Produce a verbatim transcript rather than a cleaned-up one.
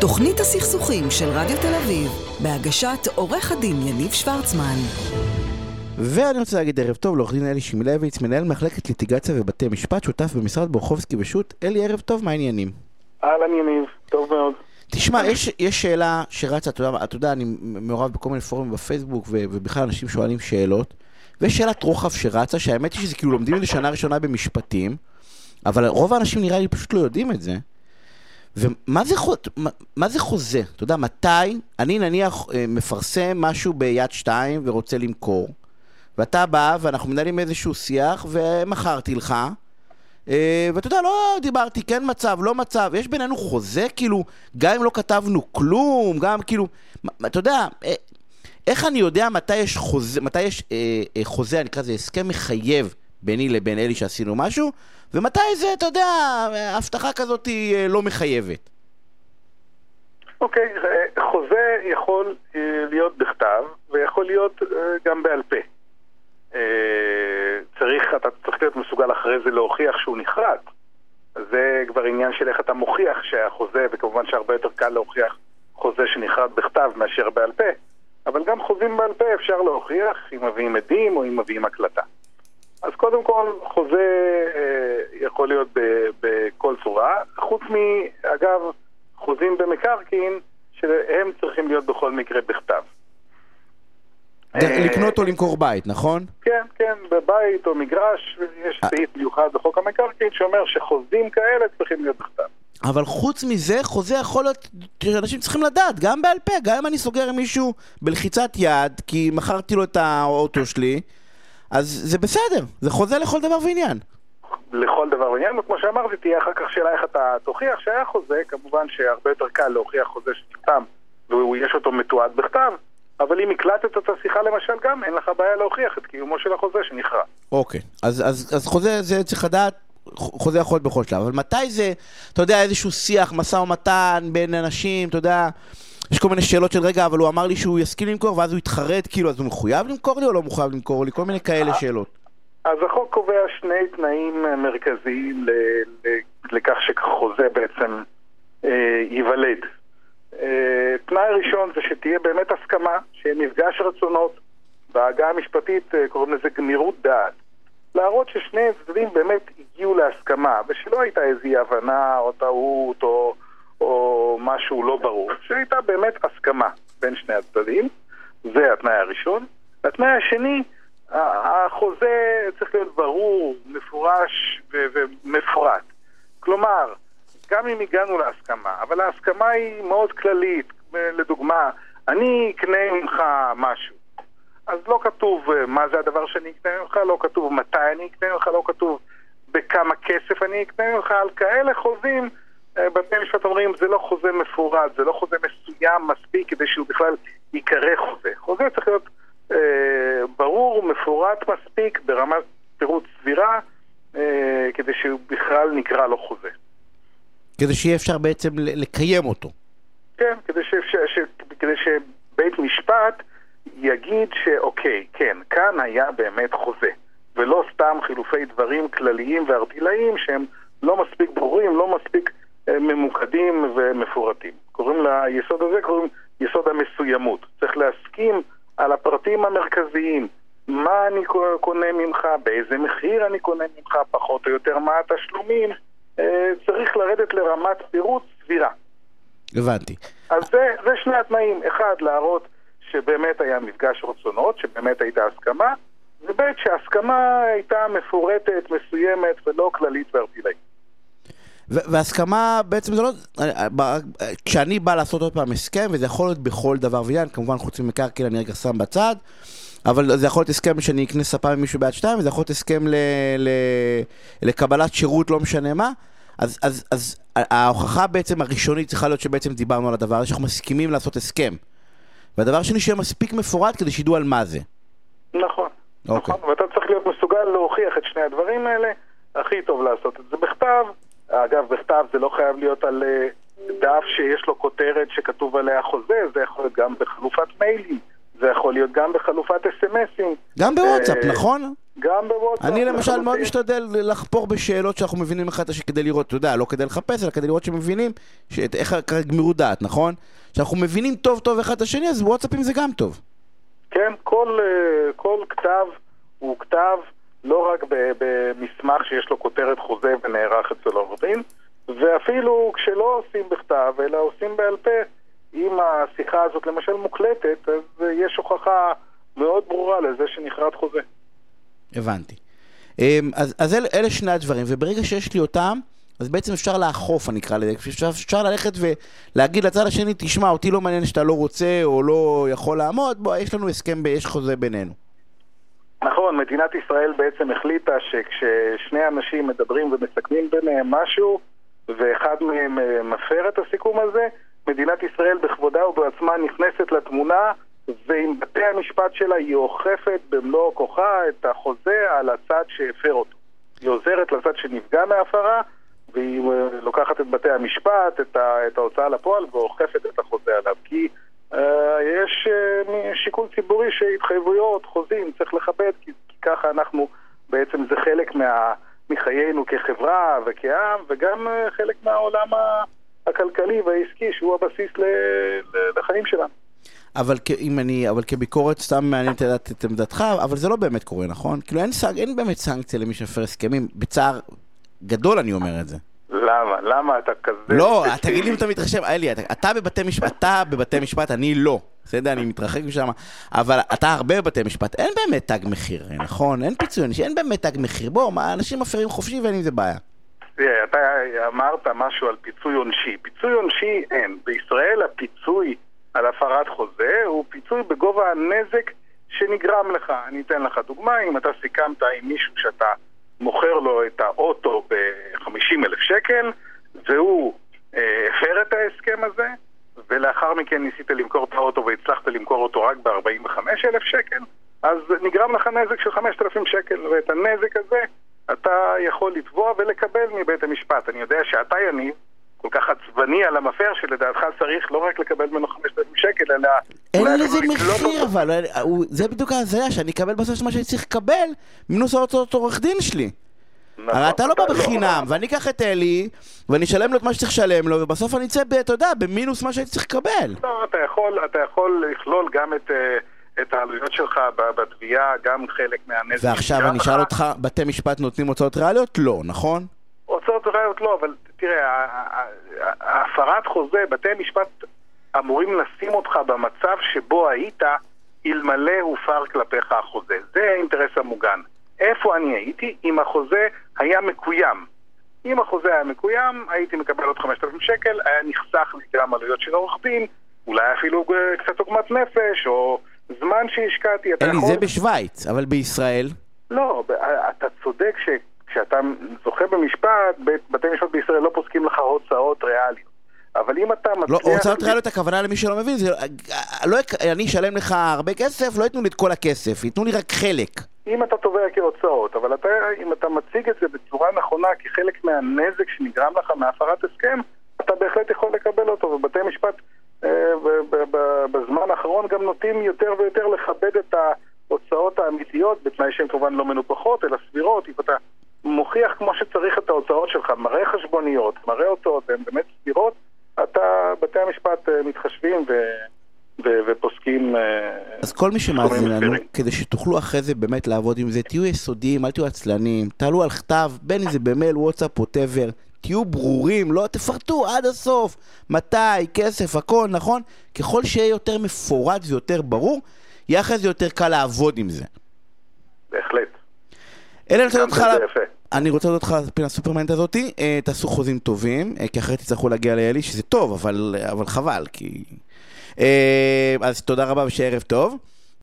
תוכנית הסכסוכים של רדיו תל אביב, בהגשת עורך הדין יניב שוורצמן. ואני רוצה להגיד ערב טוב לעורך דין אלי שמילה, מנהל מחלקת ליטיגציה ובתי משפט, שותף במשרד בוחובסקי ושוט. אלי, ערב טוב, מה העניינים? אהלן יניב, טוב מאוד. תשמע, יש, יש שאלה שרצה, אתה יודע, אני מעורב בכל מיני פורומים בפייסבוק, ובכלל אנשים שואלים שאלות, ויש שאלת רוחב שרצה, שהאמת היא שזה כאילו לומדים את זה שנה ראשונה במשפטים, אבל רוב האנשים נראה לי פשוט לא יודעים את זה. ומה זה, מה זה חוזה? אתה יודע, מתי אני נניח מפרסם משהו ביד שתיים ורוצה למכור, ואתה בא ואנחנו מנהלים איזשהו שיח ומחרתי לך, ואתה יודע, לא דיברתי, כן מצב, לא מצב, יש בינינו חוזה, כאילו, גם אם לא כתבנו כלום, גם כאילו, אתה יודע, איך אני יודע מתי יש חוזה, מתי יש חוזה, אני אקרא זה הסכם מחייב, ביני לבין אלי שעשינו משהו, ומתי זה, אתה יודע, ההבטחה כזאת היא לא מחייבת. אוקיי, חוזה יכול להיות בכתב, ויכול להיות גם בעל פה. צריך, אתה צריך להיות מסוגל אחרי זה להוכיח שהוא נחרט. זה כבר עניין של איך אתה מוכיח שהחוזה, וכמובן שהרבה יותר קל להוכיח חוזה שנחרט בכתב מאשר בעל פה. אבל גם חוזים בעל פה אפשר להוכיח, אם מביאים עדים או אם מביאים הקלטה. אז קודם כל, חוזה אה, יכול להיות בכל צורה, חוץ מאגב חוזים במקרקעין, שהם צריכים להיות בכל מקרה בכתב. לקנות או למכור בית, נכון? כן, כן, בבית או מגרש, יש סעיף מיוחד בחוק המקרקעין שאומר שחוזים כאלה צריכים להיות בכתב. אבל חוץ מזה, חוזה יכול להיות שאנשים צריכים לדעת, גם בעל פה, גם אם אני סוגר עם מישהו בלחיצת יד, כי מכרתי לו את האוטו שלי, אז זה בסדר, זה חוזה לכל דבר ועניין. לכל דבר ועניין, וכמו שאמרתי, תהיה אחר כך שאלה איך אתה תוכיח שהיה חוזה, כמובן שהרבה יותר קל להוכיח חוזה שסתם, ויש אותו מתועד בכתב, אבל אם הקלטת את השיחה למשל גם, אין לך בעיה להוכיח את קיומו של החוזה שנחרט. אוקיי, אז, אז, אז חוזה זה צריך לדעת, חוזה יכול להיות בכל שלב, אבל מתי זה, אתה יודע, איזשהו שיח, משא ומתן בין אנשים, אתה יודע, יש כל מיני שאלות של רגע, אבל הוא אמר לי שהוא יסכים למכור, ואז הוא התחרט, כאילו, אז הוא מחויב למכור לי או לא מחויב למכור לי? כל מיני כאלה שאלות. אז החוק קובע שני תנאים מרכזיים לכך שחוזה בעצם ייוולד. תנאי ראשון זה שתהיה באמת הסכמה, שיהיה מפגש רצונות, בהגעה המשפטית קוראים לזה גמירות דעת. להראות ששני הצדדים באמת הגיעו להסכמה, ושלא הייתה איזו הבנה או טעות או... או משהו לא ברור, שהייתה באמת הסכמה בין שני הצדדים. זה התנאי הראשון. התנאי השני, החוזה צריך להיות ברור, מפורש ומפורט. כלומר, גם אם הגענו להסכמה, אבל ההסכמה היא מאוד כללית. לדוגמה, אני אקנה ממך משהו, אז לא כתוב מה זה הדבר שאני אקנה ממך, לא כתוב מתי אני אקנה ממך, לא כתוב בכמה כסף אני אקנה ממך. על כאלה חוזים בתי משפט אומרים, זה לא חוזה מפורט, זה לא חוזה מסוים מספיק כדי שהוא בכלל יקרא חוזה. חוזה צריך להיות אה, ברור, מפורט מספיק, ברמת פירוט סבירה, אה, כדי שהוא בכלל נקרא לו חוזה. כדי שיהיה אפשר בעצם לקיים אותו. כן, כדי, שאפשר, ש... כדי שבית משפט יגיד שאוקיי, כן, כאן היה באמת חוזה, ולא סתם חילופי דברים כלליים וארטילאיים שהם לא מספיק ברורים, לא מספיק ממוקדים ומפורטים. קוראים ליסוד הזה, קוראים יסוד המסוימות. צריך להסכים על הפרטים המרכזיים. מה אני קונה ממך, באיזה מחיר אני קונה ממך, פחות או יותר, מה התשלומים. צריך לרדת לרמת פירוט סבירה. הבנתי. אז זה, זה שני התנאים. אחד, להראות שבאמת היה מפגש רצונות, שבאמת הייתה הסכמה, ובית שההסכמה הייתה מפורטת, מסוימת ולא כללית וארטילאית. והסכמה בעצם זה לא, כשאני בא לעשות עוד פעם הסכם, וזה יכול להיות בכל דבר ועניין, כמובן חוץ ממקרקעין אני רגע שם בצד, אבל זה יכול להיות הסכם שאני אקנה ספה ממישהו בעד שתיים, וזה יכול להיות הסכם לקבלת שירות לא משנה מה. אז, אז, אז ההוכחה בעצם הראשונית צריכה להיות שבעצם דיברנו על הדבר, שאנחנו מסכימים לעשות הסכם, והדבר שני שיהיה מספיק מפורט כדי שידעו על מה זה. נכון, נכון, ואתה צריך להיות מסוגל להוכיח את שני הדברים האלה. הכי טוב לעשות את זה בכתב. אגב, בכתב זה לא חייב להיות על דף שיש לו כותרת שכתוב עליה חוזה, זה יכול להיות גם בחלופת מיילים, זה יכול להיות גם בחלופת אס-אמסים. גם בוואטסאפ, נכון? גם בוואטסאפ. אני למשל מאוד משתדל לחפור בשאלות שאנחנו מבינים אחת שכדי לראות, אתה יודע, לא כדי לחפש, אלא כדי לראות שמבינים איך הגמירות דעת, נכון? שאנחנו מבינים טוב טוב אחד השני, אז וואטסאפים זה גם טוב. כן, כל, כל כתב הוא כתב לא רק במסמך שיש לו כותרת חוזה ונערך אצל עורך דין, ואפילו כשלא עושים בכתב, אלא עושים בעל פה, אם השיחה הזאת למשל מוקלטת, אז יש הוכחה מאוד ברורה לזה שנכרת חוזה. הבנתי. אז, אז אל, אלה שני הדברים, וברגע שיש לי אותם, אז בעצם אפשר לאכוף, אני אקרא לזה, אפשר, אפשר ללכת ולהגיד לצד השני, תשמע, אותי לא מעניין שאתה לא רוצה או לא יכול לעמוד, בוא, יש לנו הסכם, יש חוזה בינינו. נכון, מדינת ישראל בעצם החליטה שכששני אנשים מדברים ומסכמים ביניהם משהו, ואחד מהם מפר את הסיכום הזה, מדינת ישראל בכבודה ובעצמה נכנסת לתמונה, ועם בתי המשפט שלה היא אוכפת במלוא כוחה את החוזה על הצד שהפר אותו. היא עוזרת לצד שנפגע מההפרה, והיא לוקחת את בתי המשפט, את, ה, את ההוצאה לפועל, ואוכפת את החוזה עליו. כי אה, יש אה, שיקול ציבורי שהתחייבויות, חוזים, צריך לכבד, כי, כי ככה אנחנו, בעצם זה חלק מה, מחיינו כחברה וכעם, וגם אה, חלק מהעולם הכלכלי והעסקי, שהוא הבסיס ל, לחיים שלנו. אבל אם אני, אבל כביקורת סתם מעניינת את עמדתך, אבל זה לא באמת קורה, נכון? כאילו אין, אין באמת סנקציה למי שמפר הסכמים, בצער גדול אני אומר את זה. למה? למה אתה כזה? לא, תגיד לי אם אתה מתרשם, אלי, אתה, אתה בבתי משפט, אתה בבתי משפט, אני לא. בסדר, אני מתרחק משם, אבל אתה הרבה בבתי משפט, אין באמת תג מחיר, נכון? אין פיצוי, אין באמת תג מחיר. בוא, מה, אנשים מפרים חופשי ואין עם זה בעיה. אתה אמרת משהו על פיצוי עונשי. פיצוי עונשי אין. בישראל הפיצוי על הפרת חוזה הוא פיצוי בגובה הנזק שנגרם לך. אני אתן לך דוגמה, אם אתה סיכמת עם מישהו שאתה מוכר לו את האוטו ב-חמישים אלף שקל, והוא הפר את ההסכם הזה, ולאחר מכן ניסית למכור את האוטו והצלחת למכור אותו רק ב-ארבעים וחמישה אלף שקל, אז נגרם לך נזק של חמשת אלפים שקל, ואת הנזק הזה אתה יכול לתבוע ולקבל מבית המשפט. אני יודע שאתה, יניב, כל כך עצבני על המפר שלדעתך צריך לא רק לקבל ממנו חמשת אלפים שקל, אלא... אין לזה מחיר, אבל זה בדיוק ההזיה שאני אקבל בסוף מה שאני צריך לקבל מנוס ההוצאות עורך דין שלי. הרי אתה לא בא בחינם, ואני אקח את אלי, ואני אשלם לו את מה שצריך לשלם לו, ובסוף אני אצא, אתה יודע, במינוס מה שאני צריך לקבל. לא, אתה יכול לכלול גם את... את העלויות שלך בתביעה, גם חלק מהנזק. ועכשיו אני אשאל אותך, בתי משפט נותנים הוצאות ריאליות? לא, נכון? הוצאות ריאליות לא, אבל תראה, הפרת חוזה, בתי משפט אמורים לשים אותך במצב שבו היית אלמלא הופר כלפיך החוזה. זה האינטרס המוגן. איפה אני הייתי? אם החוזה היה מקוים. אם החוזה היה מקוים, הייתי מקבל עוד חמשת אלפים שקל, היה נחסך גם עלויות של עורך דין, אולי אפילו קצת עוגמת נפש, או... זמן שהשקעתי, אתה יכול... אלי, זה בשוויץ, אבל בישראל... לא, אתה צודק שכשאתה זוכה במשפט, בתי משפט בישראל לא פוסקים לך הוצאות ריאליות. אבל אם אתה מצליח... לא, הוצאות ריאליות, הכוונה למי שלא מבין, אני אשלם לך הרבה כסף, לא ייתנו לי את כל הכסף, ייתנו לי רק חלק. אם אתה תובע כהוצאות, אבל אם אתה מציג את זה בצורה נכונה, כחלק מהנזק שנגרם לך מהפרת הסכם, אתה בהחלט יכול לקבל אותו, ובתי משפט... בזמן האחרון גם נוטים יותר ויותר לכבד את ההוצאות האמיתיות, בתנאי שהן כמובן לא מנופחות אלא סבירות. אם אתה מוכיח כמו שצריך את ההוצאות שלך, מראה חשבוניות, מראה הוצאות, הן באמת סבירות, אתה, בתי המשפט מתחשבים ו... ו- ופוסקים... אז כל מי שמאזין לנו, כדי שתוכלו אחרי זה באמת לעבוד עם זה, תהיו יסודיים, אל תהיו עצלנים, תעלו על כתב, בין אם זה במייל, וואטסאפ, whatever, תהיו ברורים, לא תפרטו עד הסוף, מתי, כסף, הכל, נכון? ככל שיהיה יותר מפורט ויותר ברור, יהיה אחרי זה יותר קל לעבוד עם זה. בהחלט. אלה, אני רוצה לדעת לך... אני רוצה לדעת לך פינה סופרמנט הזאתי, תעשו חוזים טובים, כי אחרי תצטרכו להגיע לילי, שזה טוב, אבל חבל, כי... אז תודה רבה ושערב טוב.